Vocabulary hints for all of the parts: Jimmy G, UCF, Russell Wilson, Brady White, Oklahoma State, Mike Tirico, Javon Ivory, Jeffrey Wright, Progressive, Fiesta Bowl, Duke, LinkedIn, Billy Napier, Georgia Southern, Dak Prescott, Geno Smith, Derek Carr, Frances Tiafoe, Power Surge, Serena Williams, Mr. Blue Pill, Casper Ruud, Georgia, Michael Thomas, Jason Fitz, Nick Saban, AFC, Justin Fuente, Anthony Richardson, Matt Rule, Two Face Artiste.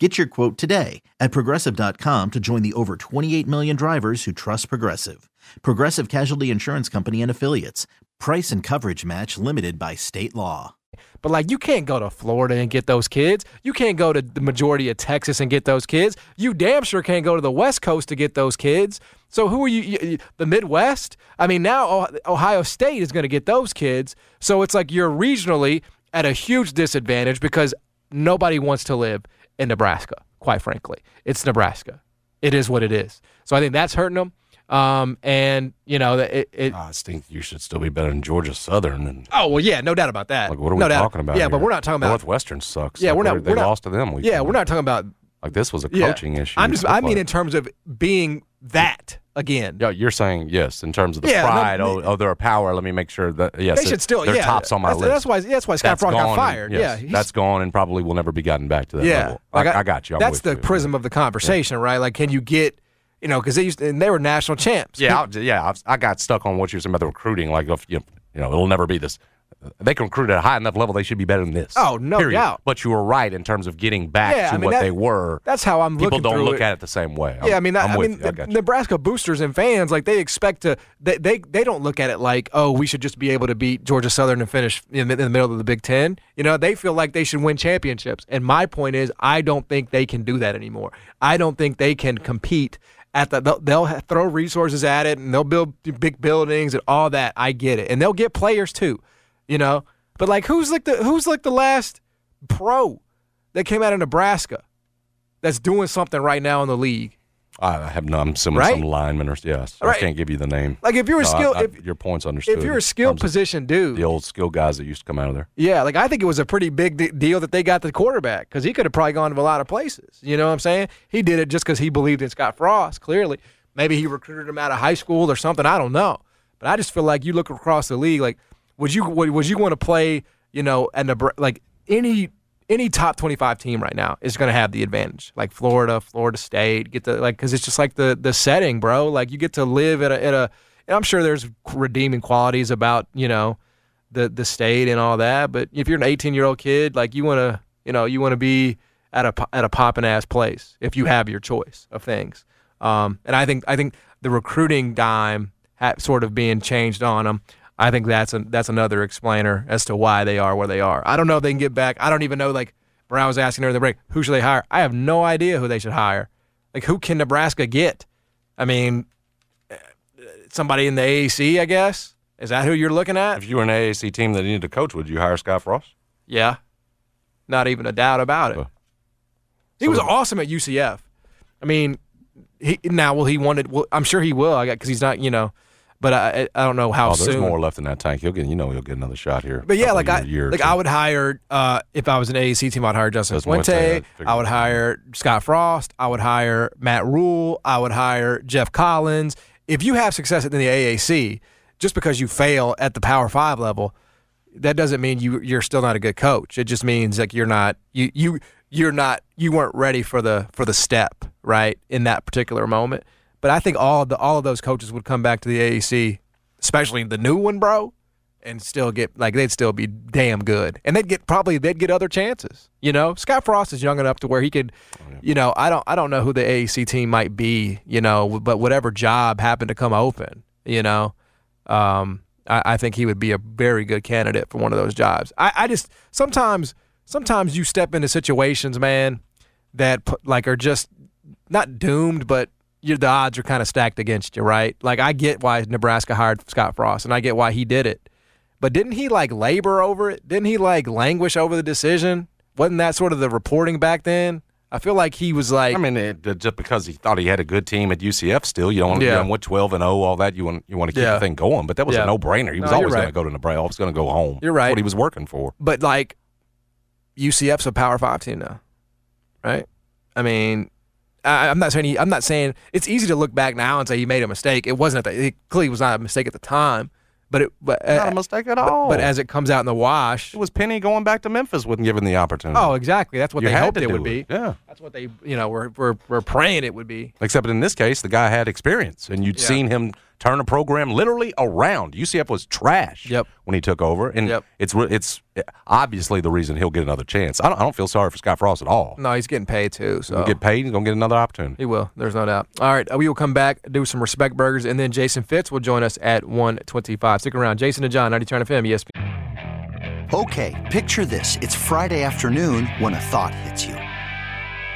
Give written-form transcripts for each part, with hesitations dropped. Get your quote today at Progressive.com to join the over 28 million drivers who trust Progressive. Progressive Casualty Insurance Company and Affiliates. Price and coverage match limited by state law. But, like, you can't go to Florida and get those kids. You can't go to the majority of Texas and get those kids. You damn sure can't go to the West Coast to get those kids. So who are you, the Midwest? I mean, now Ohio State is going to get those kids. So it's like you're regionally at a huge disadvantage because nobody wants to live in Nebraska, quite frankly. It's Nebraska. It is what it is. So I think that's hurting them. And, you know, I think you should still be better than Georgia Southern. Oh, well, yeah, no doubt about that. Like, what are we talking about? Yeah, here? But we're not talking about. Northwestern sucks. Yeah, like, we're not. They lost to them. We're not talking about. Like, this was a coaching issue. I mean, in terms of being that again. Yeah, you're saying, yes, in terms of the pride. They're a power. Let me make sure that, yes, they should still, they're tops on my list. That's why Scott Frost got fired. Yes, yeah, that's gone and probably will never be gotten back to that level. Like, I got you. I'm that's the prism of the conversation, right? Like, can you get. You know, because they were national champs. Yeah, I got stuck on what you were saying about the recruiting. Like, if, you know, it'll never be this. They can recruit at a high enough level, they should be better than this. Oh, no doubt. But you were right in terms of getting back to what they were. That's how I'm looking at it. People don't look at it the same way. Yeah, I mean, Nebraska boosters and fans, like, they expect to – they don't look at it like, oh, we should just be able to beat Georgia Southern and finish in the middle of the Big Ten. You know, they feel like they should win championships. And my point is, I don't think they can do that anymore. I don't think they can compete – they'll throw resources at it, and they'll build big buildings and all that. I get it, and they'll get players too, you know. But like, who's like the last pro that came out of Nebraska that's doing something right now in the league? I have no. I'm assuming some linemen or yes. Right. I can't give you the name. Like if you're a skilled, your point's understood. If you're a skilled position dude, the old skilled guys that used to come out of there. Yeah, like I think it was a pretty big deal that they got the quarterback because he could have probably gone to a lot of places. You know what I'm saying? He did it just because he believed in Scott Frost. Clearly, maybe he recruited him out of high school or something. I don't know, but I just feel like you look across the league. Like, would you want to play? You know, at Nebraska, like any top 25 team right now is going to have the advantage. Like Florida State, because it's just like the setting, bro. Like you get to live at a, and I'm sure there's redeeming qualities about, you know, the state and all that. But if you're an 18-year-old kid, like you want to be at a popping ass place if you have your choice of things. And I think the recruiting dime sort of being changed on them. I think that's another explainer as to why they are where they are. I don't know if they can get back. I don't even know, like, when I was asking during the break, who should they hire? I have no idea who they should hire. Like, who can Nebraska get? I mean, somebody in the AAC, I guess? Is that who you're looking at? If you were an AAC team that needed a coach, would you hire Scott Frost? Yeah. Not even a doubt about it. He was awesome at UCF. I mean, I'm sure he will, because he's not, you know. But I don't know how soon. There's more left in that tank. He'll get another shot here. But yeah, I would hire if I was an AAC team, I'd hire Justin Fuente. I would hire Scott Frost. I would hire Matt Rule. I would hire Jeff Collins. If you have success in the AAC, just because you fail at the Power 5 level, that doesn't mean you're still not a good coach. It just means like you weren't ready for the step right in that particular moment. But I think all of those coaches would come back to the AAC, especially the new one, bro, and still get, like, they'd still be damn good. And they'd get other chances, you know? Scott Frost is young enough to where he could, you know, I don't know who the AAC team might be, you know, but whatever job happened to come open, you know, I think he would be a very good candidate for one of those jobs. I just, sometimes you step into situations, man, that, like, are just not doomed, but the odds are kind of stacked against you, right? Like, I get why Nebraska hired Scott Frost, and I get why he did it. But didn't he, like, labor over it? Didn't he, like, languish over the decision? Wasn't that sort of the reporting back then? I feel like he was like... I mean, just because he thought he had a good team at UCF still, you don't want to get him with 12-0, all that. You want to keep the thing going. But that was a no-brainer. He was always going to go to Nebraska. Always going to go home. You're right. That's what he was working for. But, like, UCF's a Power 5 team now, right? I mean... I'm not saying it's easy to look back now and say he made a mistake. It wasn't it clearly was not a mistake at the time, but not a mistake at all. But as it comes out in the wash, it was Penny going back to Memphis wasn't given the opportunity. Oh, exactly. That's what they hoped it would be. Yeah, that's what they were praying it would be. Except in this case, the guy had experience, and you'd seen him turn a program literally around. UCF was trash when he took over, and it's obviously the reason he'll get another chance. I don't feel sorry for Scott Frost at all. No, he's getting paid too. So he'll get paid, he's going to get another opportunity. He will. There's no doubt. All right, we will come back, do some Respect Burgers, and then Jason Fitz will join us at 1:25. Stick around. Jason and John, 90.9 FM, ESPN. Okay, picture this. It's Friday afternoon when a thought hits you.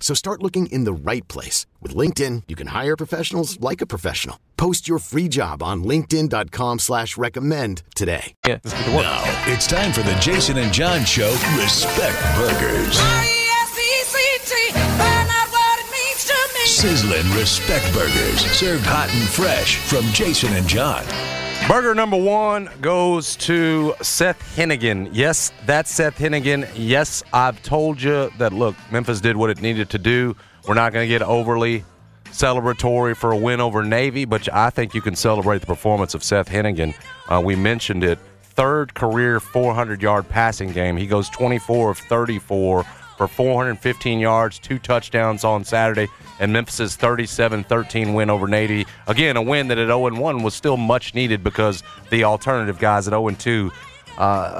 So start looking in the right place. With LinkedIn, you can hire professionals like a professional. Post your free job on linkedin.com/recommend today. Yeah. Now, it's time for the Jason and John Show Respect Burgers. R-E-S-E-C-T, find out what it means to me. Sizzling Respect Burgers, served hot and fresh from Jason and John. Burger number one goes to Seth Hennigan. Yes, that's Seth Hennigan. Yes, I've told you that, look, Memphis did what it needed to do. We're not going to get overly celebratory for a win over Navy, but I think you can celebrate the performance of Seth Hennigan. We mentioned it. Third career 400-yard passing game. He goes 24 of 34 for 415 yards, 2 touchdowns on Saturday, and Memphis' 37-13 win over Navy. Again, a win that at 0-1 was still much needed because the alternative guys at 0-2,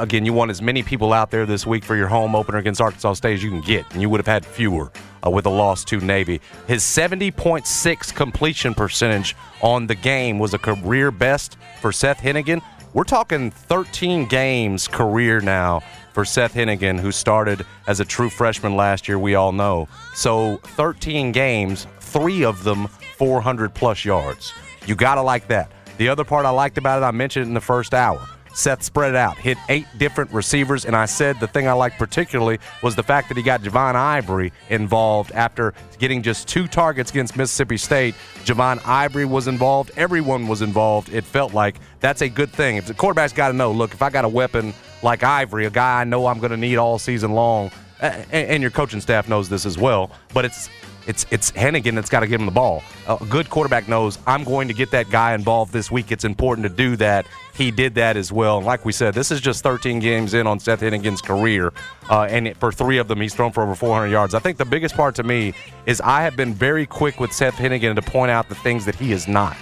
again, you want as many people out there this week for your home opener against Arkansas State as you can get, and you would have had fewer with a loss to Navy. His 70.6 completion percentage on the game was a career best for Seth Hennigan. We're talking 13 games career now for Seth Hennigan, who started as a true freshman last year, we all know. So 13 games, 3 of them 400-plus yards. You got to like that. The other part I liked about it, I mentioned it in the first hour. Seth spread out, hit 8 different receivers, and I said the thing I liked particularly was the fact that he got Javon Ivory involved after getting just 2 targets against Mississippi State. Javon Ivory was involved. Everyone was involved. It felt like that's a good thing. If the quarterback's got to know, look, if I got a weapon like Ivory, a guy I know I'm going to need all season long, and your coaching staff knows this as well, but it's It's Hennigan that's got to give him the ball. A good quarterback knows I'm going to get that guy involved this week. It's important to do that. He did that as well. And like we said, this is just 13 games in on Seth Hennigan's career. And for three of them, he's thrown for over 400 yards. I think the biggest part to me is I have been very quick with Seth Hennigan to point out the things that he is not.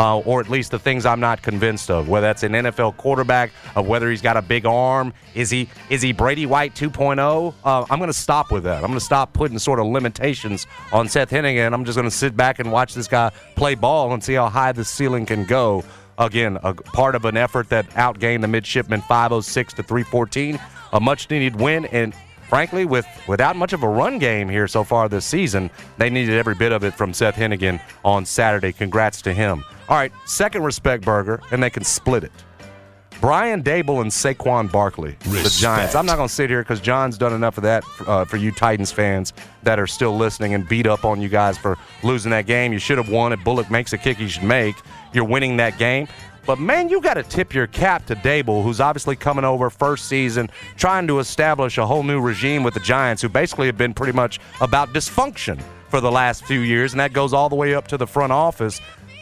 Or at least the things I'm not convinced of, whether that's an NFL quarterback, of whether he's got a big arm. Is he Brady White 2.0? I'm going to stop with that. I'm going to stop putting sort of limitations on Seth Hennigan. I'm just going to sit back and watch this guy play ball and see how high the ceiling can go. Again, a part of an effort that outgained the midshipmen 506 to 314, a much-needed win, and frankly, without much of a run game here so far this season, they needed every bit of it from Seth Hennigan on Saturday. Congrats to him. All right, second respect burger, and they can split it. Brian Daboll and Saquon Barkley, the Giants. I'm not going to sit here because John's done enough of that for you Titans fans that are still listening and beat up on you guys for losing that game. You should have won it. Bullock makes a kick he should make. You're winning that game. But, man, you got to tip your cap to Daboll, who's obviously coming over first season, trying to establish a whole new regime with the Giants, who basically have been pretty much about dysfunction for the last few years, and that goes all the way up to the front office.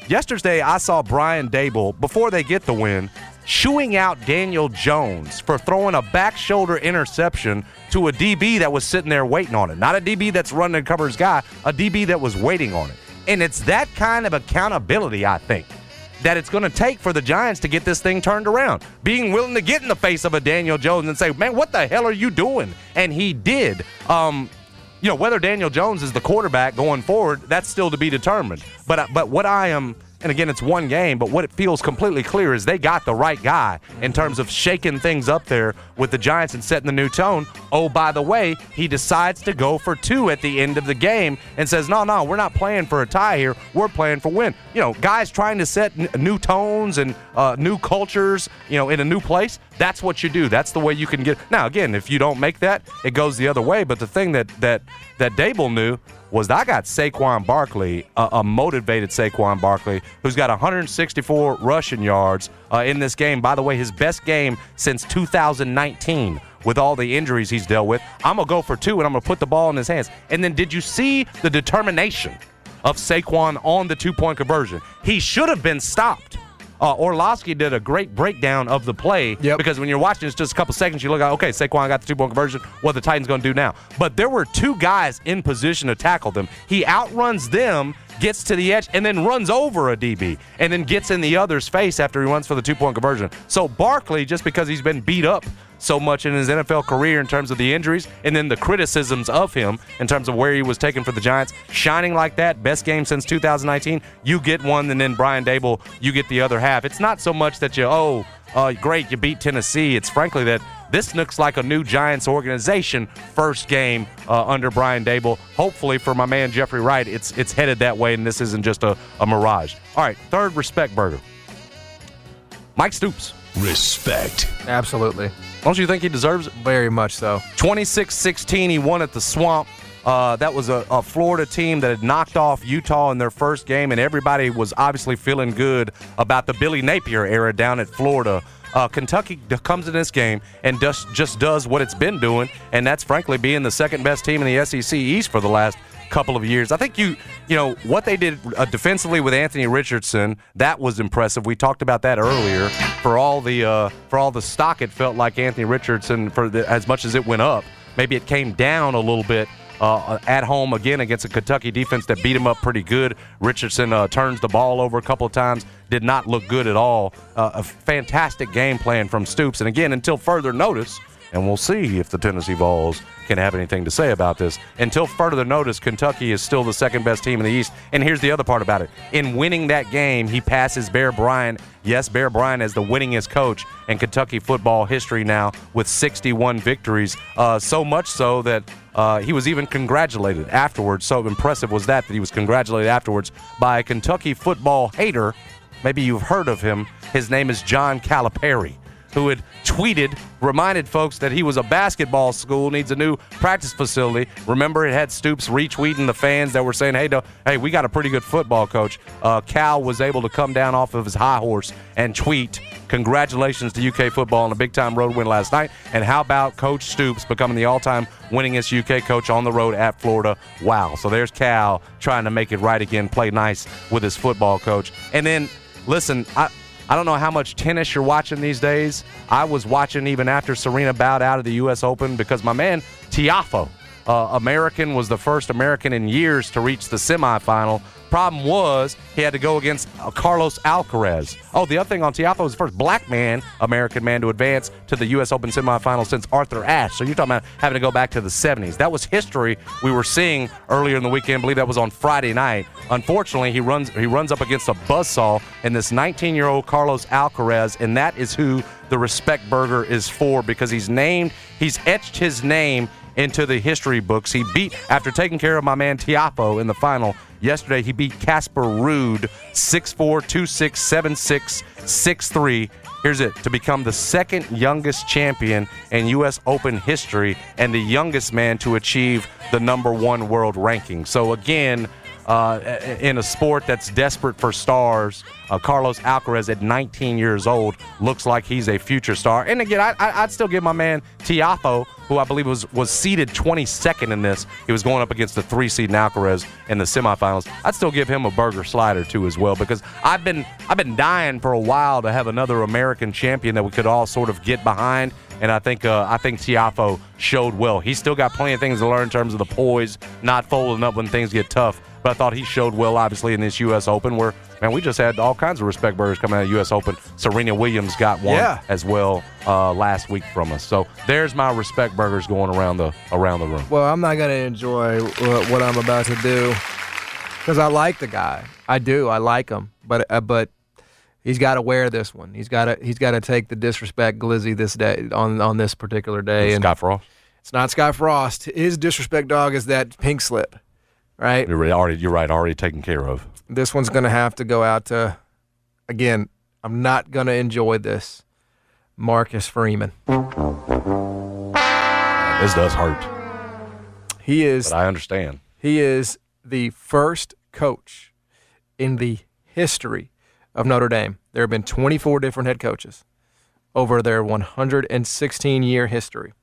Yesterday, I saw Brian Daboll, before they get the win, shooing out Daniel Jones for throwing a back shoulder interception to a DB that was sitting there waiting on it. Not a DB that's running and covers guy, a DB that was waiting on it. And it's that kind of accountability, I think, that it's going to take for the Giants to get this thing turned around. Being willing to get in the face of a Daniel Jones and say, man, what the hell are you doing? And he did. You know, whether Daniel Jones is the quarterback going forward, that's still to be determined. But what I am, and again, it's one game, but what it feels completely clear is they got the right guy in terms of shaking things up there with the Giants and setting the new tone. Oh, by the way, he decides to go for two at the end of the game and says, no, we're not playing for a tie here. We're playing for win. You know, guys trying to set new tones and new cultures, you know, in a new place. That's what you do. That's the way you can get. Now, again, if you don't make that, it goes the other way. But the thing that Daboll knew was I got Saquon Barkley, a motivated Saquon Barkley, who's got 164 rushing yards in this game. By the way, his best game since 2019 with all the injuries he's dealt with. I'm going to go for two, and I'm going to put the ball in his hands. And then did you see the determination of Saquon on the two-point conversion? He should have been stopped. Orlowski did a great breakdown of the play because when you're watching, it's just a couple seconds. You look at, okay, Saquon got the two-point conversion. What are the Titans going to do now? But there were two guys in position to tackle them. He outruns them, gets to the edge, and then runs over a DB and then gets in the other's face after he runs for the two-point conversion. So Barkley, just because he's been beat up so much in his NFL career in terms of the injuries and then the criticisms of him in terms of where he was taken for the Giants, shining like that, best game since 2019, you get one, and then Brian Daboll, you get the other half. It's not so much that great, you beat Tennessee. It's frankly that this looks like a new Giants organization, first game under Brian Daboll. Hopefully for my man Jeffrey Wright, it's headed that way, and this isn't just a mirage. All right, third respect burger. Mike Stoops. Respect. Absolutely. Don't you think he deserves it? Very much so. 26-16, he won at the Swamp. That was a Florida team that had knocked off Utah in their first game, and everybody was obviously feeling good about the Billy Napier era down at Florida. Kentucky comes in this game and just does what it's been doing, and that's frankly being the second-best team in the SEC East for the last couple of years. I think you know what they did defensively with Anthony Richardson. That was impressive. We talked about that earlier. For all the stock, it felt like Anthony Richardson, as much as it went up, maybe it came down a little bit at home again against a Kentucky defense that beat him up pretty good. Richardson turns the ball over a couple of times. Did not look good at all. A fantastic game plan from Stoops. And again, until further notice. And we'll see if the Tennessee Vols can have anything to say about this. Until further notice, Kentucky is still the second-best team in the East. And here's the other part about it. In winning that game, he passes Bear Bryant. Yes, Bear Bryant is the winningest coach in Kentucky football history now with 61 victories, so much so that he was even congratulated afterwards. So impressive was that he was congratulated afterwards by a Kentucky football hater. Maybe you've heard of him. His name is John Calipari. who had tweeted, reminded folks that he was a basketball school, needs a new practice facility. Remember, it had Stoops retweeting the fans that were saying, hey, we got a pretty good football coach. Cal was able to come down off of his high horse and tweet, congratulations to UK football on a big-time road win last night. And how about Coach Stoops becoming the all-time winningest UK coach on the road at Florida? Wow. So there's Cal trying to make it right again, play nice with his football coach. And then, listen, I don't know how much tennis you're watching these days. I was watching even after Serena bowed out of the U.S. Open because my man Tiafoe, American, was the first American in years to reach the semifinal. Problem was he had to go against Carlos Alcaraz. Oh, the other thing on Tiafoe is the first black man, American man, to advance to the U.S. Open semifinal since Arthur Ashe. So you're talking about having to go back to the 70s. That was history we were seeing earlier in the weekend. I believe that was on Friday night. Unfortunately, he runs up against a buzzsaw in this 19-year-old Carlos Alcaraz, and that is who the Respect Burger is for because he's etched his name into the history books. He beat, after taking care of my man Tiafoe in the final yesterday, he beat Casper Ruud 6-4, 2-6, 7-6, 6-3. Here's it, to become the second youngest champion in U.S. Open history and the youngest man to achieve the #1 world ranking. So again, in a sport that's desperate for stars, Carlos Alcaraz at 19 years old looks like he's a future star. And again, I'd still give my man Tiafoe, who I believe was seeded 22nd in this. He was going up against the 3-seed Alcaraz in the semifinals. I'd still give him a burger slider too as well because I've been dying for a while to have another American champion that we could all sort of get behind. And I think Tiafoe showed well. He's still got plenty of things to learn in terms of the poise, not folding up when things get tough. But I thought he showed well, obviously, in this U.S. Open where, man, we just had all kinds of Respect Burgers coming out of the U.S. Open. Serena Williams got one as well last week from us. So there's my Respect Burgers going around the room. Well, I'm not going to enjoy what I'm about to do because I like the guy. I do. I like him. But he's got to wear this one. He's got to take the disrespect glizzy this day on this particular day. And Scott Frost. It's not Scott Frost. His disrespect dog is that pink slip. Right? You're right. Already taken care of. This one's going to have to go out to, again, I'm not going to enjoy this, Marcus Freeman. This does hurt. But I understand. He is the first coach in the history of Notre Dame. There have been 24 different head coaches over their 116-year history.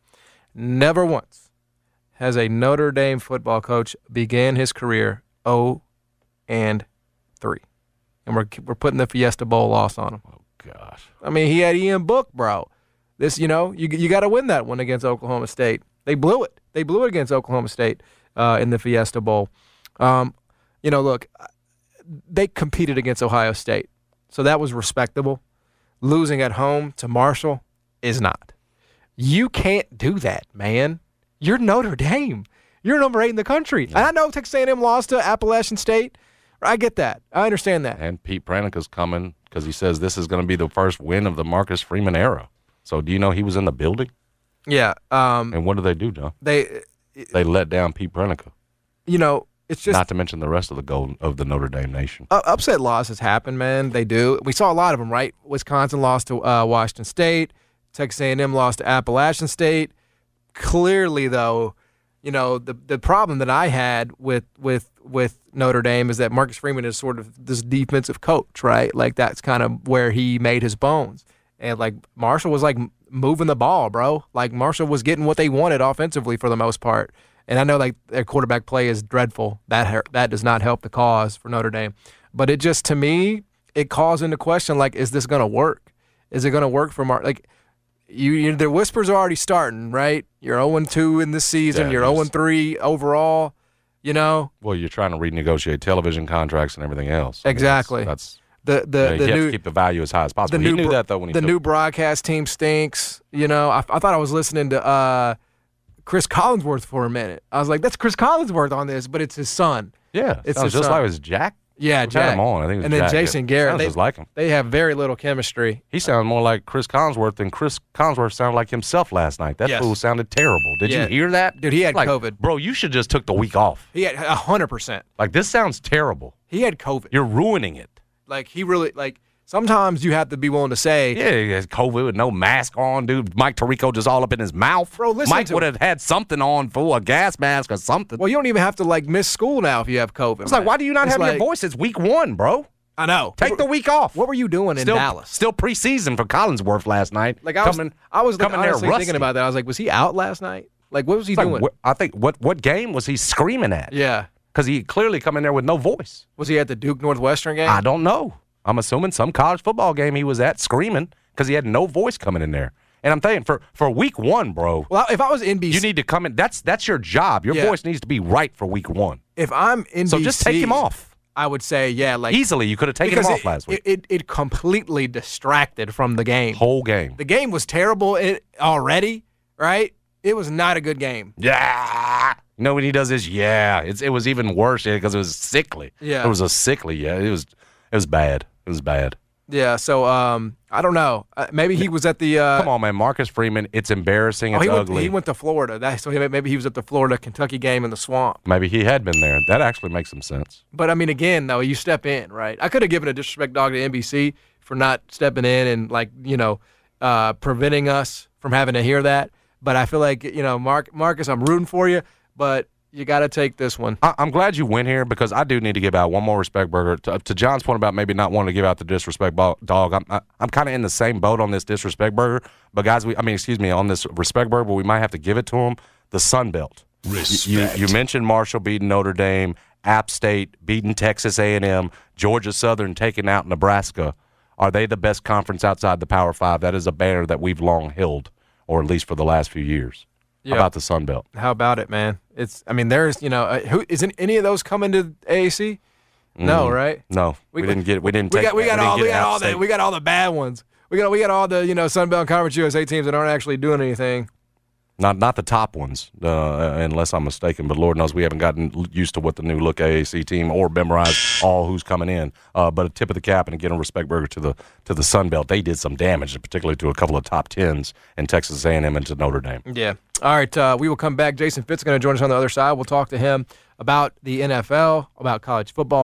Never once has a Notre Dame football coach began his career 0-3, and we're putting the Fiesta Bowl loss on him. Oh gosh! I mean, he had Ian Book, bro. This, you know, you got to win that one against Oklahoma State. They blew it. They blew it against Oklahoma State in the Fiesta Bowl. You know, look, they competed against Ohio State, so that was respectable. Losing at home to Marshall is not. You can't do that, man. You're Notre Dame. You're #8 in the country. Yeah. And I know Texas A&M lost to Appalachian State. I get that. I understand that. And Pete Branica's coming because he says this is going to be the first win of the Marcus Freeman era. So do you know he was in the building? Yeah. And what do they do, John? They let down Pete Branica. You know, it's just not to mention the rest of the gold of the Notre Dame nation. Upset losses happen, man. They do. We saw a lot of them, right? Wisconsin lost to Washington State. Texas A&M lost to Appalachian State. Clearly, though, you know, the problem that I had with Notre Dame is that Marcus Freeman is sort of this defensive coach, right? Like, that's kind of where he made his bones. And, like, Marshall was, like, moving the ball, bro. Like, Marshall was getting what they wanted offensively for the most part. And I know, like, their quarterback play is dreadful. That does not help the cause for Notre Dame. But it just, to me, it calls into question, like, is this going to work? Is it going to work for Mark? Like, the whispers are already starting, right? You're 0-2 in this season. Yeah, you're 0-3 overall, you know? Well, you're trying to renegotiate television contracts and everything else. Exactly. I mean, you have to keep the value as high as possible. He knew that, though, when he took it. The new broadcast team stinks. You know, I thought I was listening to Chris Collinsworth for a minute. I was like, that's Chris Collinsworth on this, but it's his son. Yeah. It's sounds his just son. Like it was Jack. Yeah, Jack. Had him on. I think it was and then Jack. Jason Garrett. They just like him. They have very little chemistry. He sounds more like Chris Collinsworth than Chris Collinsworth sounded like himself last night. That fool sounded terrible. Did you hear that? Dude, he had COVID. Bro, you should just took the week off. He had 100%. Like, this sounds terrible. He had COVID. You're ruining it. Like, he really, like, Sometimes you have to be willing to say, yeah, COVID with no mask on, dude. Mike Tirico just all up in his mouth. Bro, listen, Mike would have had something on for a gas mask or something. Well, you don't even have to like miss school now if you have COVID. It's like, why do you not have your voice? It's week one, bro. I know. Take the week off. What were you doing in Dallas? Still preseason for Collinsworth last night. Like I was thinking about that. I was like, was he out last night? Like, what was he doing? I think what game was he screaming at? Yeah, because he clearly come in there with no voice. Was he at the Duke Northwestern game? I don't know. I'm assuming some college football game he was at screaming because he had no voice coming in there. And I'm thinking for week one, bro. Well, if I was NBC, you need to come in. That's your job. Your voice needs to be right for week one. If I'm NBC, so just take him off. I would say, yeah, like easily you could have taken him off last week. It completely distracted from the game. Whole game. The game was terrible already, right? It was not a good game. Yeah. You know when he does this, it was even worse because it was sickly. Yeah. It was a sickly. Yeah. It was bad. It was bad. Yeah. So I don't know. Maybe he was at the. Come on, man, Marcus Freeman. It's embarrassing. It's ugly. He went to Florida. So maybe he was at the Florida Kentucky game in the swamp. Maybe he had been there. That actually makes some sense. But I mean, again, though, you step in, right? I could have given a disrespect dog to NBC for not stepping in and preventing us from having to hear that. But I feel like Marcus, I'm rooting for you, but. You got to take this one. I'm glad you went here because I do need to give out one more respect burger. To John's point about maybe not wanting to give out the disrespect dog, I'm kind of in the same boat on this disrespect burger. But, guys, on this respect burger, but we might have to give it to him, the Sun Belt. You mentioned Marshall beating Notre Dame, App State beating Texas A&M, Georgia Southern taking out Nebraska. Are they the best conference outside the Power Five? That is a banner that we've long held, or at least for the last few years. Yep. About the Sun Belt. How about it, man? There's, who isn't any of those coming to AAC? No, right? No, we didn't get. We didn't. We got all the bad ones. We got all the Sun Belt Conference USA teams that aren't actually doing anything. Not the top ones, unless I'm mistaken. But Lord knows we haven't gotten used to what the new look AAC team or memorized all who's coming in. But a tip of the cap and again a respect burger to the Sun Belt. They did some damage, particularly to a couple of top tens in Texas A&M and to Notre Dame. Yeah. All right, we will come back. Jason Fitz is going to join us on the other side. We'll talk to him about the NFL, about college football.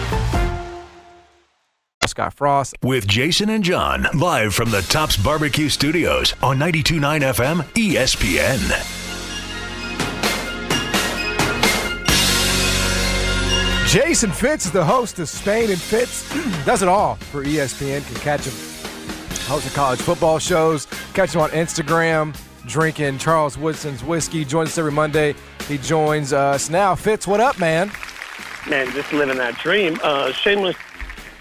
Scott Frost. With Jason and John, live from the Topps Barbecue Studios on 92.9 FM ESPN. Jason Fitz is the host of Spain and Fitz. Does it all for ESPN. Can catch him. Host of college football shows. Catch him on Instagram. Drinking Charles Woodson's whiskey. Joins us every Monday. He joins us now. Fitz, what up, man? Man, just living that dream. Shameless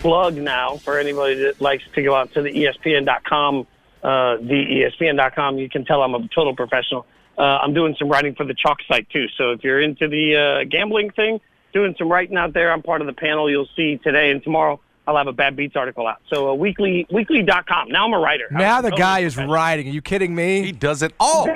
plug now for anybody that likes to go out to the ESPN.com. The ESPN.com, you can tell I'm a total professional. I'm doing some writing for the Chalk site, too. So if you're into the gambling thing, doing some writing out there. I'm part of the panel you'll see today and tomorrow. I'll have a Bad Beats article out. So weekly.com. Now I'm a writer. Now the guy is writing. Are you kidding me? He does it all.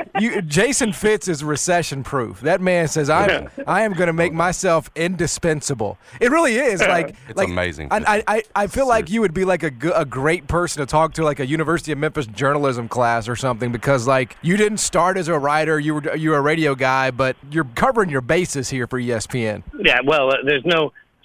Jason Fitz is recession-proof. That man says, I am going to make myself indispensable. It really is. It's amazing. I feel like you would be like a great person to talk to, like a University of Memphis journalism class or something, because like you didn't start as a writer. You were a radio guy, but you're covering your bases here for ESPN. Yeah, well, it's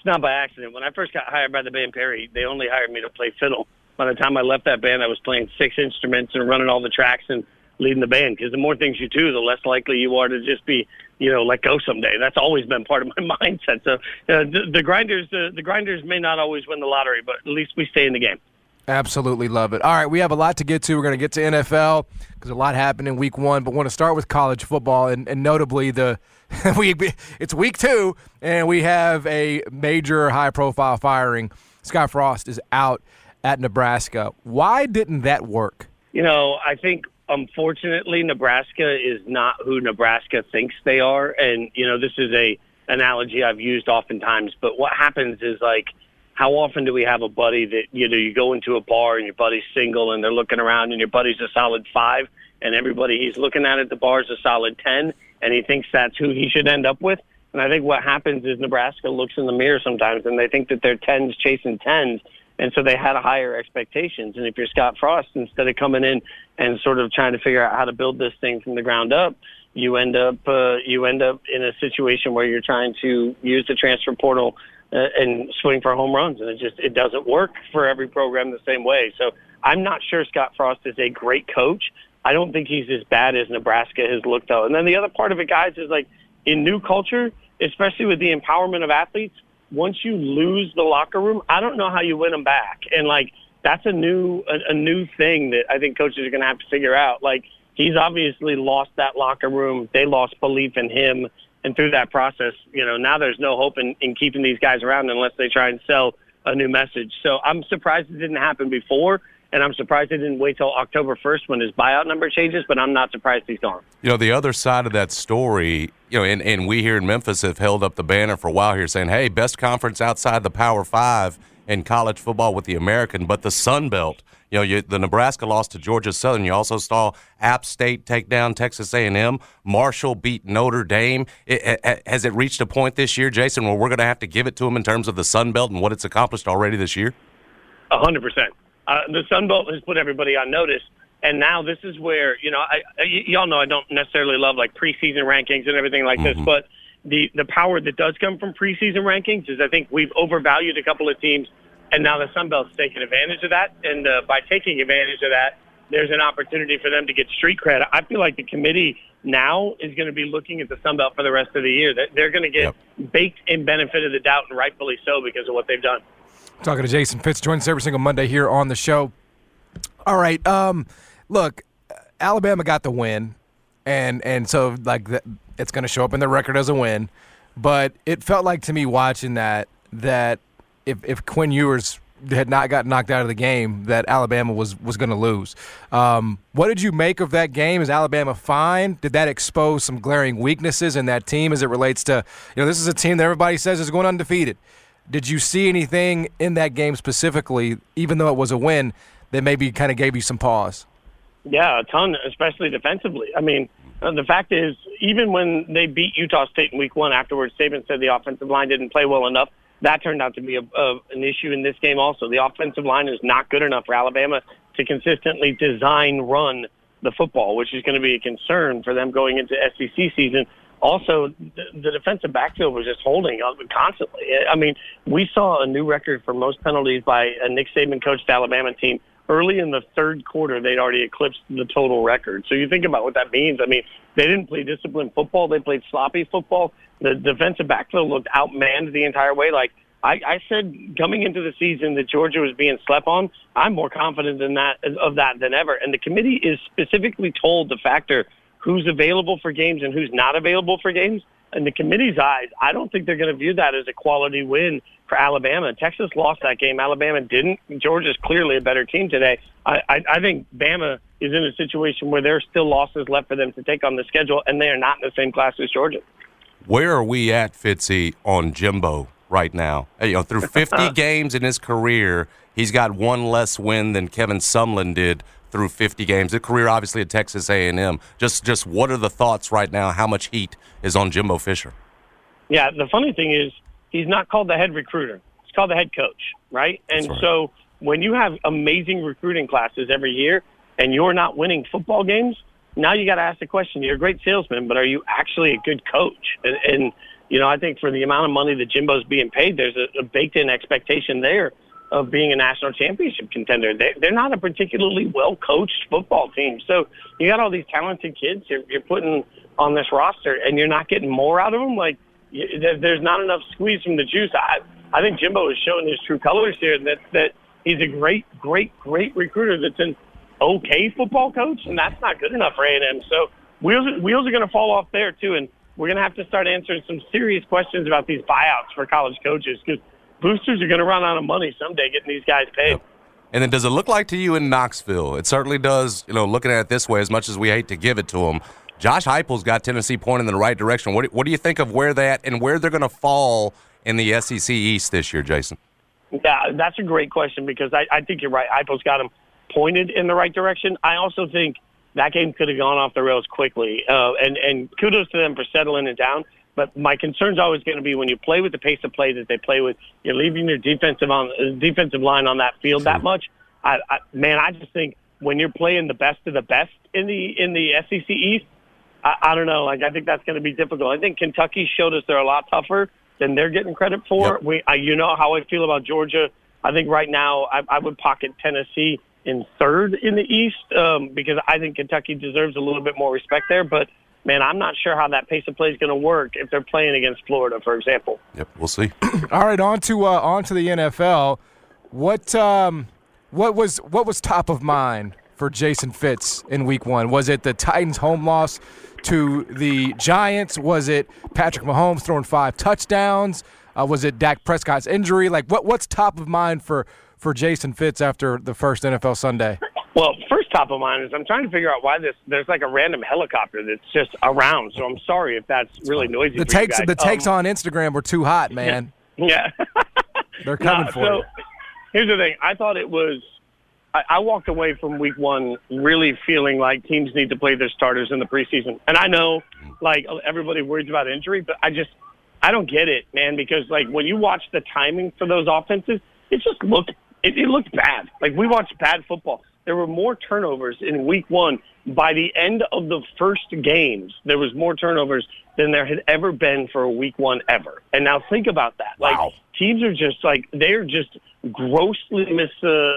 not by accident. When I first got hired by the band Perry, they only hired me to play fiddle. By the time I left that band, I was playing six instruments and running all the tracks and leading the band. Because the more things you do, the less likely you are to just be, let go someday. That's always been part of my mindset. So the grinders may not always win the lottery, but at least we stay in the game. Absolutely love it. All right, we have a lot to get to. We're going to get to NFL because a lot happened in Week 1, but want to start with college football and notably the. It's week 2, and we have a major high-profile firing. Scott Frost is out at Nebraska. Why didn't that work? I think, unfortunately, Nebraska is not who Nebraska thinks they are. And, this is an analogy I've used oftentimes. But what happens is, How often do we have a buddy that, you know, you go into a bar and your buddy's single and they're looking around and your buddy's a solid 5 and everybody he's looking at the bar is a solid 10 and he thinks that's who he should end up with? And I think what happens is Nebraska looks in the mirror sometimes and they think that they're 10s chasing 10s. And so they had higher expectations. And if you're Scott Frost, instead of coming in and sort of trying to figure out how to build this thing from the ground up, you end up in a situation where you're trying to use the transfer portal and swing for home runs. And it doesn't work for every program the same way. So I'm not sure Scott Frost is a great coach. I don't think he's as bad as Nebraska has looked out. And then the other part of it, guys, is like in new culture, especially with the empowerment of athletes, once you lose the locker room, I don't know how you win them back. And, like, that's a new thing that I think coaches are going to have to figure out. Like, he's obviously lost that locker room. They lost belief in him. And through that process, you know, now there's no hope in keeping these guys around unless they try and sell a new message. So I'm surprised it didn't happen before, and I'm surprised they didn't wait till October 1st when his buyout number changes, but I'm not surprised he's gone. You know, the other side of that story, you know, and we here in Memphis have held up the banner for a while here saying, hey, best conference outside the Power Five in college football with the American, but the Sun Belt. You know, the Nebraska loss to Georgia Southern. You also saw App State take down Texas A&M. Marshall beat Notre Dame. Has it reached a point this year, Jason, where we're going to have to give it to them in terms of the Sun Belt and what it's accomplished already this year? 100%. The Sun Belt has put everybody on notice, and now this is where, you know, y'all know I don't necessarily love, like, preseason rankings and everything like this, but the power that does come from preseason rankings is I think we've overvalued a couple of teams, and now the Sun Belt's taking advantage of that, and by taking advantage of that, there's an opportunity for them to get street credit. I feel like the committee now is going to be looking at the Sun Belt for the rest of the year. They're going to get baked in benefit of the doubt, and rightfully so because of what they've done. Talking to Jason Fitz, joins us every single Monday here on the show. All right, look, Alabama got the win, and so like it's going to show up in their record as a win. But it felt like to me watching that if Quinn Ewers had not gotten knocked out of the game, that Alabama was going to lose. What did you make of that game? Is Alabama fine? Did that expose some glaring weaknesses in that team as it relates to, you know, this is a team that everybody says is going undefeated? Did you see anything in that game specifically, even though it was a win, that maybe kind of gave you some pause? Yeah, a ton, especially defensively. I mean, the fact is, even when they beat Utah State in week one afterwards, Saban said the offensive line didn't play well enough. That turned out to be an issue in this game also. The offensive line is not good enough for Alabama to consistently design run the football, which is going to be a concern for them going into SEC season. Also, the defensive backfield was just holding up constantly. I mean, we saw a new record for most penalties by a Nick Saban-coached Alabama team. Early in the third quarter, they'd already eclipsed the total record. So you think about what that means. I mean, they didn't play disciplined football. They played sloppy football. The defensive backfield looked outmanned the entire way. Like, I said coming into the season that Georgia was being slept on. I'm more confident of that than ever. And the committee is specifically told the factor who's available for games and who's not available for games. In the committee's eyes, I don't think they're going to view that as a quality win for Alabama. Texas lost that game. Alabama didn't. Georgia's clearly a better team today. I think Bama is in a situation where there are still losses left for them to take on the schedule, and they are not in the same class as Georgia. Where are we at, Fitzy, on Jimbo right now? You know, through 50 games in his career, he's got one less win than Kevin Sumlin did through 50 games. The career, obviously, at Texas A&M. Just what are the thoughts right now? How much heat is on Jimbo Fisher? Yeah, the funny thing is he's not called the head recruiter. He's called the head coach, right? And right. So when you have amazing recruiting classes every year and you're not winning football games, now you got to ask the question, you're a great salesman, but are you actually a good coach? And you know, I think for the amount of money that Jimbo's being paid, there's a baked-in expectation there of being a national championship contender. They're not a particularly well-coached football team. So you got all these talented kids you're putting on this roster, and you're not getting more out of them? Like, there's not enough squeeze from the juice. I think Jimbo is showing his true colors here, that he's a great, great, great recruiter that's an okay football coach, and that's not good enough for A&M. So wheels are going to fall off there, too, and we're going to have to start answering some serious questions about these buyouts for college coaches, because boosters are going to run out of money someday getting these guys paid. Yep. And then does it look like to you in Knoxville? It certainly does, you know, looking at it this way, as much as we hate to give it to them. Josh Heupel's got Tennessee pointing in the right direction. What do you think of where they're going to fall in the SEC East this year, Jason? Yeah, that's a great question because I think you're right. Eipo's got him pointed in the right direction. I also think that game could have gone off the rails quickly. And kudos to them for settling it down. But my concern's always going to be when you play with the pace of play that they play with, you're leaving your defensive line on that field that much. I just think when you're playing the best of the best in the SEC East, I don't know. Like, I think that's going to be difficult. I think Kentucky showed us they're a lot tougher than they're getting credit for. Yep. You know how I feel about Georgia. I think right now I would pocket Tennessee in third in the East because I think Kentucky deserves a little bit more respect there. But, man, I'm not sure how that pace of play is going to work if they're playing against Florida, for example. Yep, we'll see. All right, on to the NFL. What was top of mind for Jason Fitz in Week 1? Was it the Titans' home loss to the Giants? Was it Patrick Mahomes throwing 5 touchdowns? Was it Dak Prescott's injury? Like, what's top of mind for Jason Fitz after the first NFL Sunday? Well, first top of mind is I'm trying to figure out why there's like a random helicopter that's just around. So I'm sorry if that's really noisy. The takes on Instagram were too hot, man. Yeah. They're coming for you. Here's the thing. I thought it was – I walked away from Week 1 really feeling like teams need to play their starters in the preseason. And I know, like, everybody worries about injury, but I don't get it, man, because, like, when you watch the timing for those offenses, it looked bad. Like, we watched bad football. There were more turnovers in Week 1. By the end of the first games, there was more turnovers than there had ever been for a Week 1 ever. And now think about that. Wow. Like, teams are just, like, they're just – grossly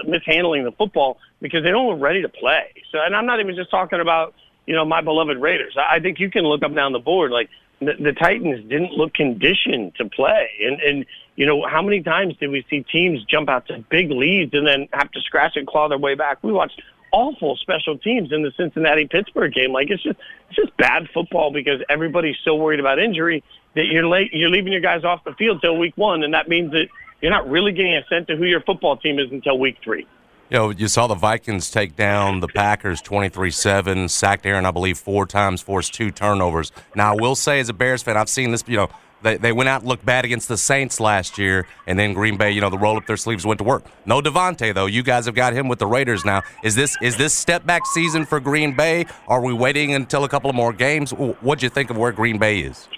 mishandling the foottle because they don't were ready to play. So, and I'm not even just talking about, you know, my beloved Raiders. I think you can look up down the board. Like, the Titans didn't look conditioned to play. And, you know, how many times did we see teams jump out to big leads and then have to scratch and claw their way back? We watched awful special teams in the Cincinnati-Pittsburgh game. Like, it's just bad football because everybody's so worried about injury that you're leaving your guys off the field till Week 1, and that means that you're not really getting a sense of who your football team is until Week 3. You know, you saw the Vikings take down the Packers 23-7, sacked Aaron, I believe, 4 times, forced 2 turnovers. Now, I will say as a Bears fan, I've seen this, you know, they went out and looked bad against the Saints last year, and then Green Bay, you know, the roll up their sleeves went to work. No Devontae, though. You guys have got him with the Raiders now. Is this step-back season for Green Bay? Are we waiting until a couple of more games? What'd you think of where Green Bay is?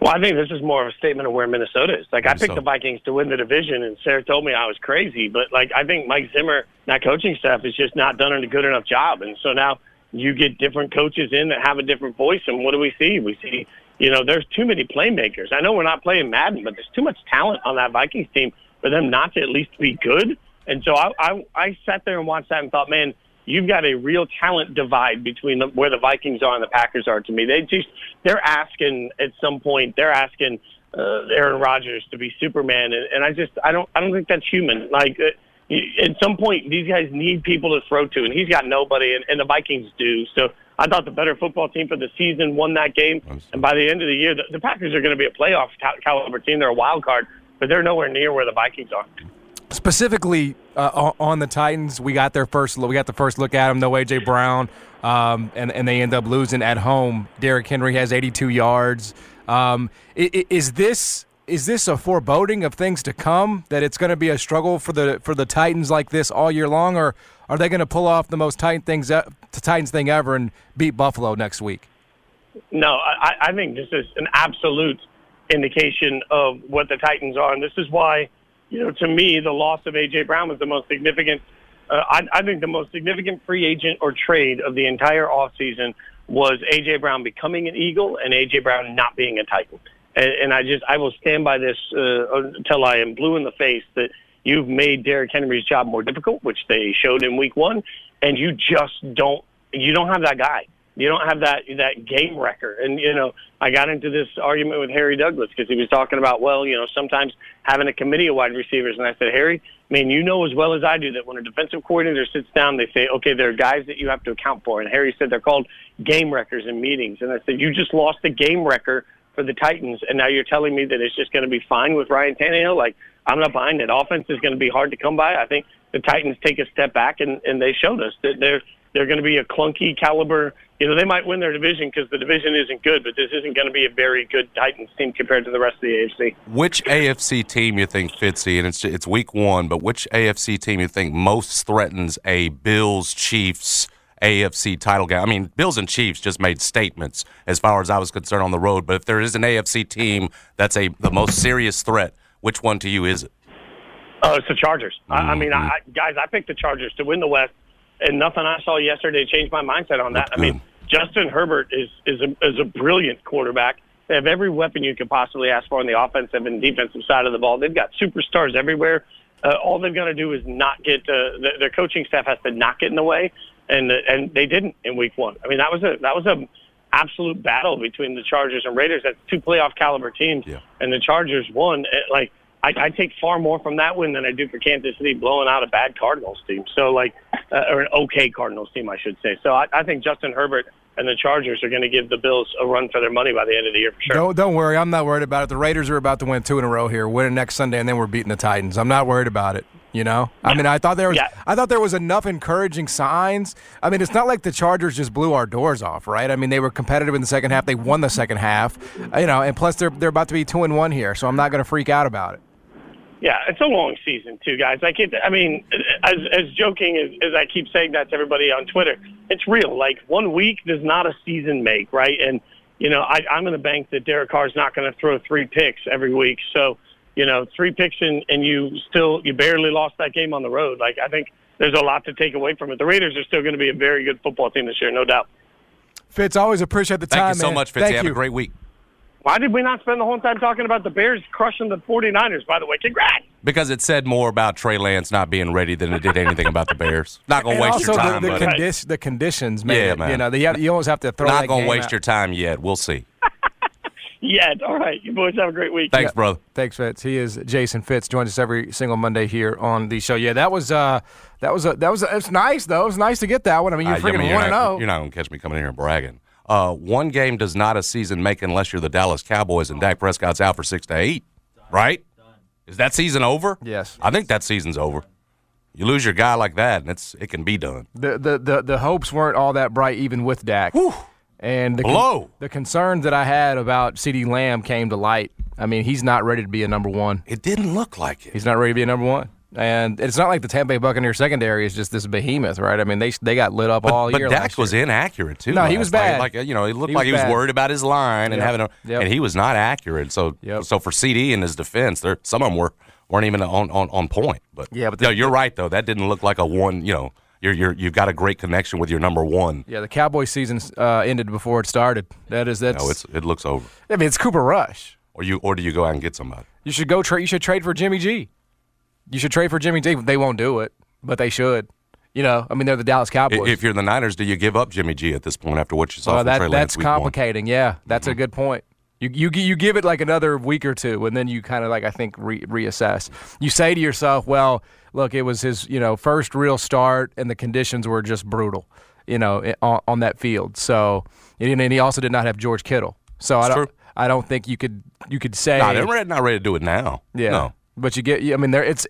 Well, I think this is more of a statement of where Minnesota is. Like, I picked the Vikings to win the division, and Sarah told me I was crazy. But, like, I think Mike Zimmer, that coaching staff, has just not done a good enough job. And so now you get different coaches in that have a different voice, and what do we see? We see, you know, there's too many playmakers. I know we're not playing Madden, but there's too much talent on that Vikings team for them not to at least be good. And so I sat there and watched that and thought, man, you've got a real talent divide between where the Vikings are and the Packers are. To me, they're asking at some point. They're asking Aaron Rodgers to be Superman, and I don't think that's human. Like, at some point, these guys need people to throw to, and he's got nobody, and the Vikings do. So I thought the better football team for the season won that game, and by the end of the year, the Packers are going to be a playoff caliber team. They're a wild card, but they're nowhere near where the Vikings are. Specifically on the Titans, we got the first look at them. No A.J. Brown, and they end up losing at home. Derrick Henry has 82 yards. Is this a foreboding of things to come, that it's going to be a struggle for the Titans like this all year long, or are they going to pull off the most Titans thing ever and beat Buffalo next week? No, I think this is an absolute indication of what the Titans are, and this is why. You know, to me, the loss of A.J. Brown was the most significant. I think the most significant free agent or trade of the entire offseason was A.J. Brown becoming an Eagle and A.J. Brown not being a Titan. And I will stand by this until I am blue in the face that you've made Derrick Henry's job more difficult, which they showed in Week 1, and you just don't have that guy. You don't have that game wrecker. And, you know, I got into this argument with Harry Douglas because he was talking about, well, you know, sometimes having a committee of wide receivers. And I said, Harry, I mean, you know as well as I do that when a defensive coordinator sits down, they say, okay, there are guys that you have to account for. And Harry said they're called game wreckers in meetings. And I said, you just lost the game wrecker for the Titans, and now you're telling me that it's just going to be fine with Ryan Tannehill? Like, I'm not buying it. Offense is going to be hard to come by. I think the Titans take a step back, and they showed us that they're – They're going to be a clunky caliber. You know, they might win their division because the division isn't good, but this isn't going to be a very good Titans team compared to the rest of the AFC. Which AFC team you think, Fitzy, and it's week one, but which AFC team you think most threatens a Bills-Chiefs AFC title game? I mean, Bills and Chiefs just made statements as far as I was concerned on the road, but if there is an AFC team that's the most serious threat, which one to you is it? Oh, it's the Chargers. Mm-hmm. I picked the Chargers to win the West, and nothing I saw yesterday changed my mindset on that. I mean, Justin Herbert is a brilliant quarterback. They have every weapon you could possibly ask for on the offensive and defensive side of the ball. They've got superstars everywhere. All they've got to do is not get their coaching staff has to not get in the way, and they didn't in Week One. I mean, that was a absolute battle between the Chargers and Raiders. That's two playoff caliber teams, and the Chargers won. Like, I take far more from that win than I do for Kansas City blowing out a bad Cardinals team. So, or an okay Cardinals team, I should say. So, I think Justin Herbert and the Chargers are going to give the Bills a run for their money by the end of the year for sure. Don't worry. I'm not worried about it. The Raiders are about to win two in a row here. Winning next Sunday, and then we're beating the Titans. I'm not worried about it. You know, I mean, I thought there was enough encouraging signs. I mean, it's not like the Chargers just blew our doors off, right? I mean, they were competitive in the second half. They won the second half, you know, and plus they're about to be 2-1 here, so I'm not going to freak out about it. Yeah, it's a long season, too, guys. As joking as I keep saying that to everybody on Twitter, it's real. Like, 1 week does not a season make, right? And you know, I'm going to bank that Derek Carr's not going to throw 3 picks every week, so. You know, 3 picks and you barely lost that game on the road. Like, I think there's a lot to take away from it. The Raiders are still going to be a very good football team this year, no doubt. Fitz, always appreciate the time. Thank you so much, Fitz. Have a great week. Why did we not spend the whole time talking about the Bears crushing the 49ers, by the way? Congrats! Because it said more about Trey Lance not being ready than it did anything about the Bears. Not going to waste your time. Also, the conditions, man. Yeah, man. You know, you always have to throw that game out. Not going to waste your time yet. We'll see. Yeah, all right. You boys have a great week. Thanks, brother. Thanks, Fitz. He is Jason Fitz. Joins us every single Monday here on the show. Yeah, it's nice though. It was nice to get that one. I mean, you're freaking 1-0. You're not gonna catch me coming in here and bragging. One game does not a season make unless you're the Dallas Cowboys and Dak Prescott's out for 6 to 8. Right? Is that season over? Yes. I think that season's over. You lose your guy like that, and it can be done. The hopes weren't all that bright even with Dak. Whew. And the concerns that I had about CeeDee Lamb came to light. I mean, he's not ready to be a number one. It didn't look like it. He's not ready to be a number one. And it's not like the Tampa Bay Buccaneers secondary is just this behemoth, right? I mean, they got lit up all year. But Dak was inaccurate, too. No, he was bad. It looked like he was worried about his line and he was not accurate. So for CeeDee and his defense, some of them weren't even on point. But, you're right, though. That didn't look like a one, You've got a great connection with your number one. Yeah, the Cowboys season ended before it started. It looks over. I mean, it's Cooper Rush. Or do you go out and get somebody? You should go trade. You should trade for Jimmy G. They won't do it, but they should. You know, I mean, they're the Dallas Cowboys. If you're the Niners, do you give up Jimmy G at this point after what you saw? That's complicating. One? Yeah, that's a good point. You give it like another week or two, and then you kind of reassess. You say to yourself, well, look, it was his first real start, and the conditions were just brutal, on that field. So, and he also did not have George Kittle. So I don't think you could say. No, they're not ready to do it now. Yeah. No. But you get. I mean, it's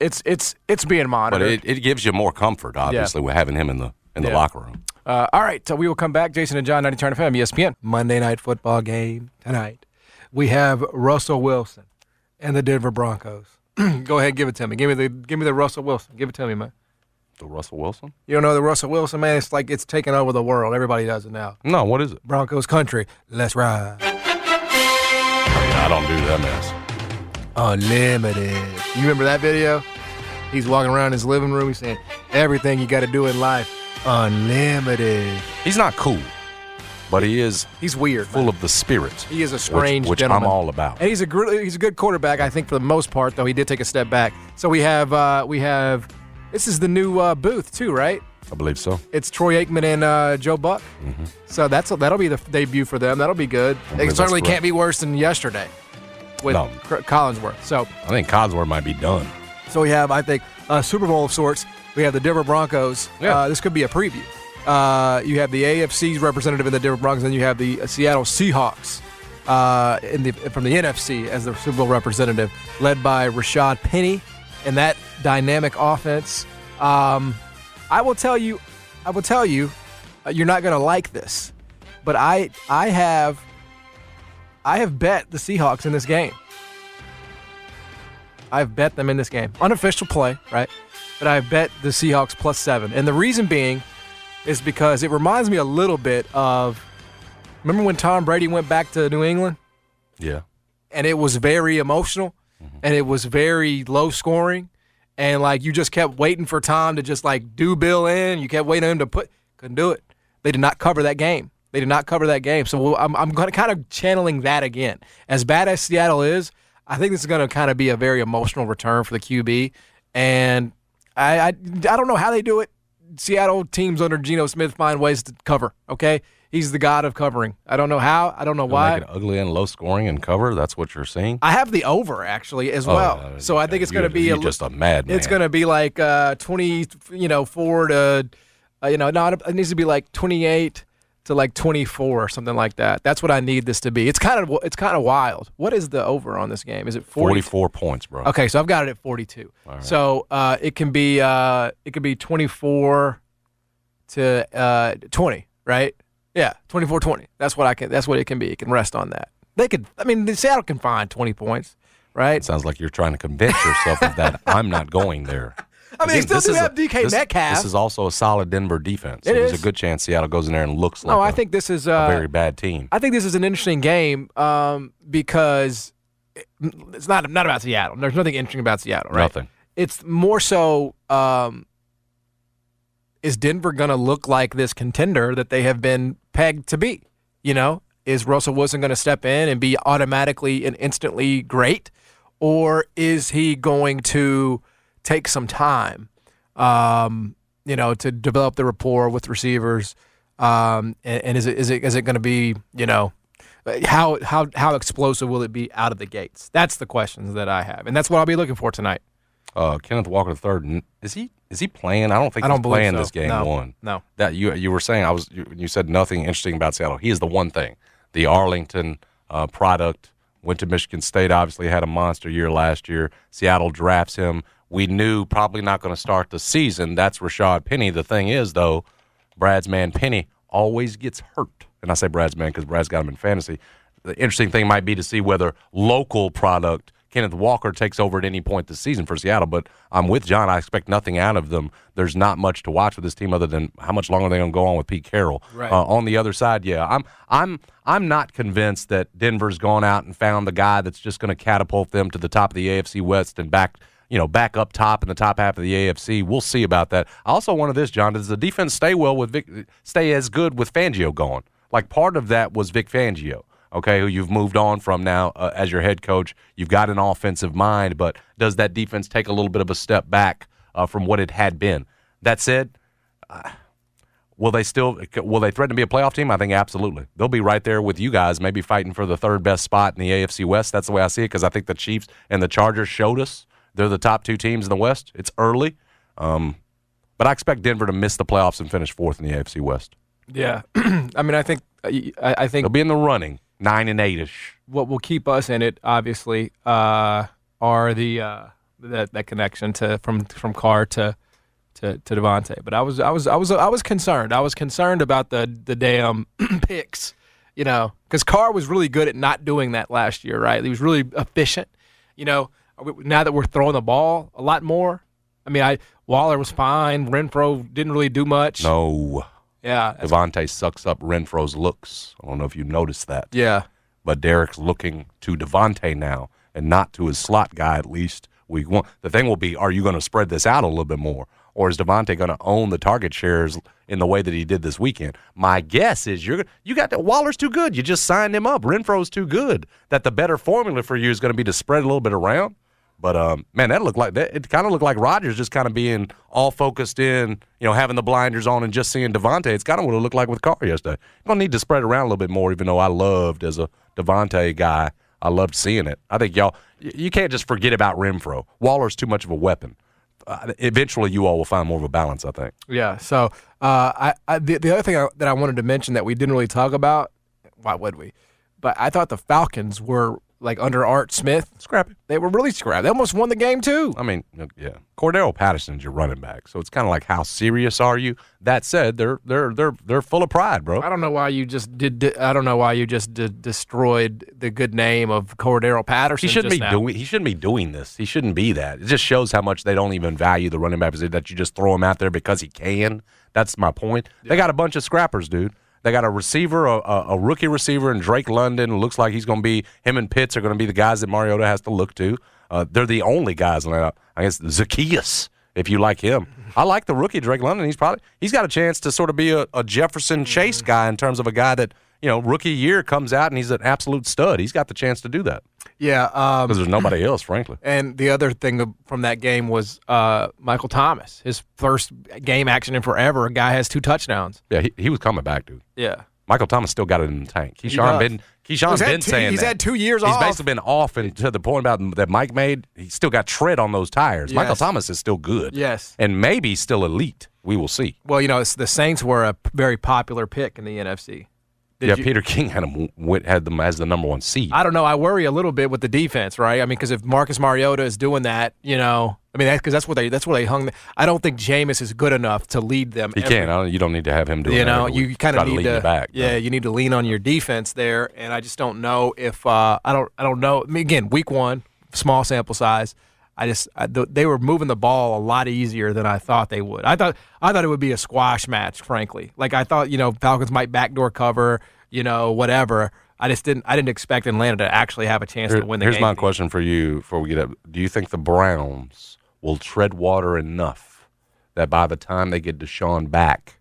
being monitored. But it gives you more comfort, obviously, with having him in the locker room. All right, so we will come back. Jason and John, 90.9 FM, ESPN. Monday night football game tonight. We have Russell Wilson and the Denver Broncos. Go ahead, give it to me. Give me the Russell Wilson. Give it to me, man. The Russell Wilson? You don't know the Russell Wilson, man? It's like it's taking over the world. Everybody does it now. No, what is it? Broncos country. Let's ride. I don't do that mess. Unlimited. You remember that video? He's walking around his living room. He's saying, everything you got to do in life, unlimited. He's not cool. But he's weird. Full of the spirit. He is a strange which gentleman. Which I'm all about. And he's a good quarterback, I think, for the most part, though he did take a step back. So we have this is the new booth, too, right? I believe so. It's Troy Aikman and Joe Buck. Mm-hmm. So that'll be the debut for them. That'll be good. It certainly can't be worse than yesterday with Collinsworth. So I think Collinsworth might be done. So we have, I think, a Super Bowl of sorts. We have the Denver Broncos. Yeah. This could be a preview. You have the AFC's representative in the Denver Broncos, and you have the Seattle Seahawks from the NFC as the Super Bowl representative, led by Rashad Penny and that dynamic offense. I will tell you, You're not going to like this, but I have bet the Seahawks in this game. I've bet them in this game. Unofficial play, right? But I bet the Seahawks +7. And the reason being is because it reminds me a little bit of, remember when Tom Brady went back to New England? Yeah. And it was very emotional, and it was very low scoring. And, like, you just kept waiting for Tom to just, like, do Bill in. You kept waiting on him to put – couldn't do it. They did not cover that game. So I'm going to kind of channeling that again. As bad as Seattle is, I think this is going to kind of be a very emotional return for the QB. And I don't know how they do it. Seattle teams under Geno Smith find ways to cover, okay? He's the god of covering. I don't know how. I don't know why. Make it ugly and low scoring and cover. That's what you're seeing. I have the over actually as well. So I think it's going to be just a madman. It's going to be like 24 to it needs to be like 28 to like 24 or something like that. That's what I need this to be. It's kind of wild. What is the over on this game? Is it 44 points, bro? Okay, so I've got it at 42. Right. So it can be 24 to 20, right? Yeah, 24-20. That's what it can be. It can rest on that. Seattle can find 20 points, right? It sounds like you're trying to convince yourself of that. I'm not going there. I mean, they still do have DK Metcalf. This is also a solid Denver defense. There's a good chance Seattle goes in there and looks like a very bad team. I think this is an interesting game because it's not about Seattle. There's nothing interesting about Seattle, right? Nothing. It's more so is Denver going to look like this contender that they have been pegged to be? You know, is Russell Wilson going to step in and be automatically and instantly great, or is he going to take some time, to develop the rapport with receivers? And is it going to be, how explosive will it be out of the gates? That's the questions that I have, and that's what I'll be looking for tonight. Kenneth Walker III, is he playing? I don't think he's playing this game. No. No. That you were saying you said nothing interesting about Seattle. He is the one thing. The Arlington product went to Michigan State. Obviously had a monster year last year. Seattle drafts him. We knew probably not going to start the season. That's Rashad Penny. The thing is, though, Brad's man Penny always gets hurt. And I say Brad's man because Brad's got him in fantasy. The interesting thing might be to see whether local product Kenneth Walker takes over at any point this season for Seattle, but I'm with John. I expect nothing out of them. There's not much to watch with this team other than how much longer they're going to go on with Pete Carroll. Right. On the other side, yeah, I'm not convinced that Denver's gone out and found the guy that's just going to catapult them to the top of the AFC West and back up top in the top half of the AFC. We'll see about that. I also wanted this, John. Does the defense stay as good with Fangio gone? Like, part of that was Vic Fangio. Okay, who you've moved on from now as your head coach. You've got an offensive mind, but does that defense take a little bit of a step back from what it had been? That said, will they threaten to be a playoff team? I think absolutely. They'll be right there with you guys, maybe fighting for the third best spot in the AFC West. That's the way I see it, because I think the Chiefs and the Chargers showed us they're the top two teams in the West. It's early, but I expect Denver to miss the playoffs and finish fourth in the AFC West. Yeah, I mean, I think they'll be in the running. 9-8-ish. What will keep us in it, obviously, are that connection from Carr to Devontae. But I was concerned. I was concerned about the damn picks, because Carr was really good at not doing that last year, right? He was really efficient. Now that we're throwing the ball a lot more, I mean, Waller was fine. Renfro didn't really do much. No. Yeah, Devontae sucks up Renfro's looks. I don't know if you noticed that. Yeah. But Derek's looking to Devontae now and not to his slot guy, at least week one. The thing will be, are you going to spread this out a little bit more? Or is Devontae going to own the target shares in the way that he did this weekend? My guess is Waller's too good. You just signed him up. Renfro's too good. That the better formula for you is going to be to spread a little bit around. But, man, it kind of looked like Rodgers just kind of being all focused in, having the blinders on and just seeing Devontae. It's kind of what it looked like with Carr yesterday. You're going to need to spread around a little bit more, even though I loved, as a Devontae guy, I loved seeing it. I think you can't just forget about Renfro. Waller's too much of a weapon. Eventually you all will find more of a balance, I think. Yeah, so the other thing that I wanted to mention that we didn't really talk about, why would we? But I thought the Falcons were like under Art Smith. Scrappy. They were really scrappy. They almost won the game, too. I mean, yeah. Cordero Patterson's your running back, so it's kind of like how serious are you? That said, they're full of pride, bro. I don't know why you just destroyed the good name of Cordero Patterson. He shouldn't be doing this. He shouldn't be that. It just shows how much they don't even value the running back position that you just throw him out there because he can. That's my point. Yeah. They got a bunch of scrappers, dude. They got a receiver, a rookie receiver in Drake London. Looks like he's going to be – him and Pitts are going to be the guys that Mariota has to look to. They're the only guys in that. I guess Zacchaeus, if you like him. I like the rookie Drake London. He's got a chance to sort of be a Jefferson Chase guy in terms of a guy that, you know, rookie year comes out and he's an absolute stud. He's got the chance to do that. Yeah. Because there's nobody else, frankly. And the other thing from that game was Michael Thomas. His first game action in forever. A guy has 2 touchdowns. Yeah, he was coming back, dude. Yeah. Michael Thomas still got it in the tank. Keyshawn's been saying that. He's had 2 years off. He's basically been off, and to the point about that Mike made, he's still got tread on those tires. Yes. Michael Thomas is still good. Yes. And maybe still elite. We will see. Well, you know, the Saints were a very popular pick in the NFC. Peter King had them as the number 1 seed. I don't know. I worry a little bit with the defense, right? I mean, because if Marcus Mariota is doing that, you know, I mean, because that's where they hung. I don't think Jameis is good enough to lead them. He can. You don't need to have him do it. You know, you kind of need to. Back, yeah, you need to lean on your defense there. And I just don't know if I don't know. I mean, again, week one, small sample size. They were moving the ball a lot easier than I thought they would. I thought it would be a squash match, frankly. Like I thought, you know, Falcons might backdoor cover, you know, whatever. I didn't expect Atlanta to actually have a chance to win the game. Here's my question for you before we get up. Do you think the Browns will tread water enough that by the time they get Deshaun back,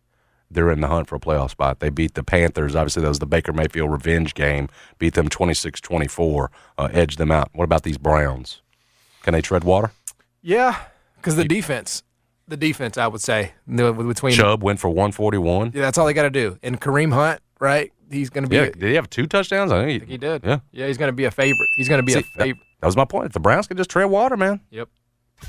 they're in the hunt for a playoff spot? They beat the Panthers. Obviously, that was the Baker Mayfield revenge game. Beat them 26-24, edged them out. What about these Browns? Can they tread water? Yeah, because the defense, I would say. Between Chubb went for 141. Yeah, that's all they got to do. And Kareem Hunt, right? He's going to be. Yeah, did he have 2 touchdowns? I think he did. Yeah, he's going to be a favorite. He's going to be a favorite. That was my point. If the Browns can just tread water, man. Yep.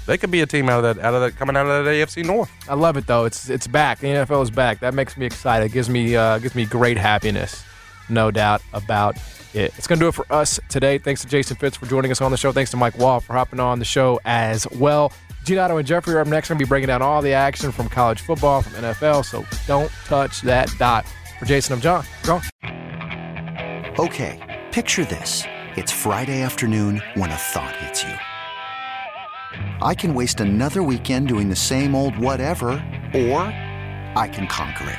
They could be a team coming out of that AFC North. I love it though. It's back. The NFL is back. That makes me excited. It gives me great happiness. No doubt about it. It's going to do it for us today. Thanks to Jason Fitz for joining us on the show. Thanks to Mike Wall for hopping on the show as well. Giannotto and Jeffrey are up next. We're going to be breaking down all the action from college football, from NFL, so don't touch that dot. For Jason, I'm John. Go. Okay, picture this. It's Friday afternoon when a thought hits you. I can waste another weekend doing the same old whatever, or I can conquer it.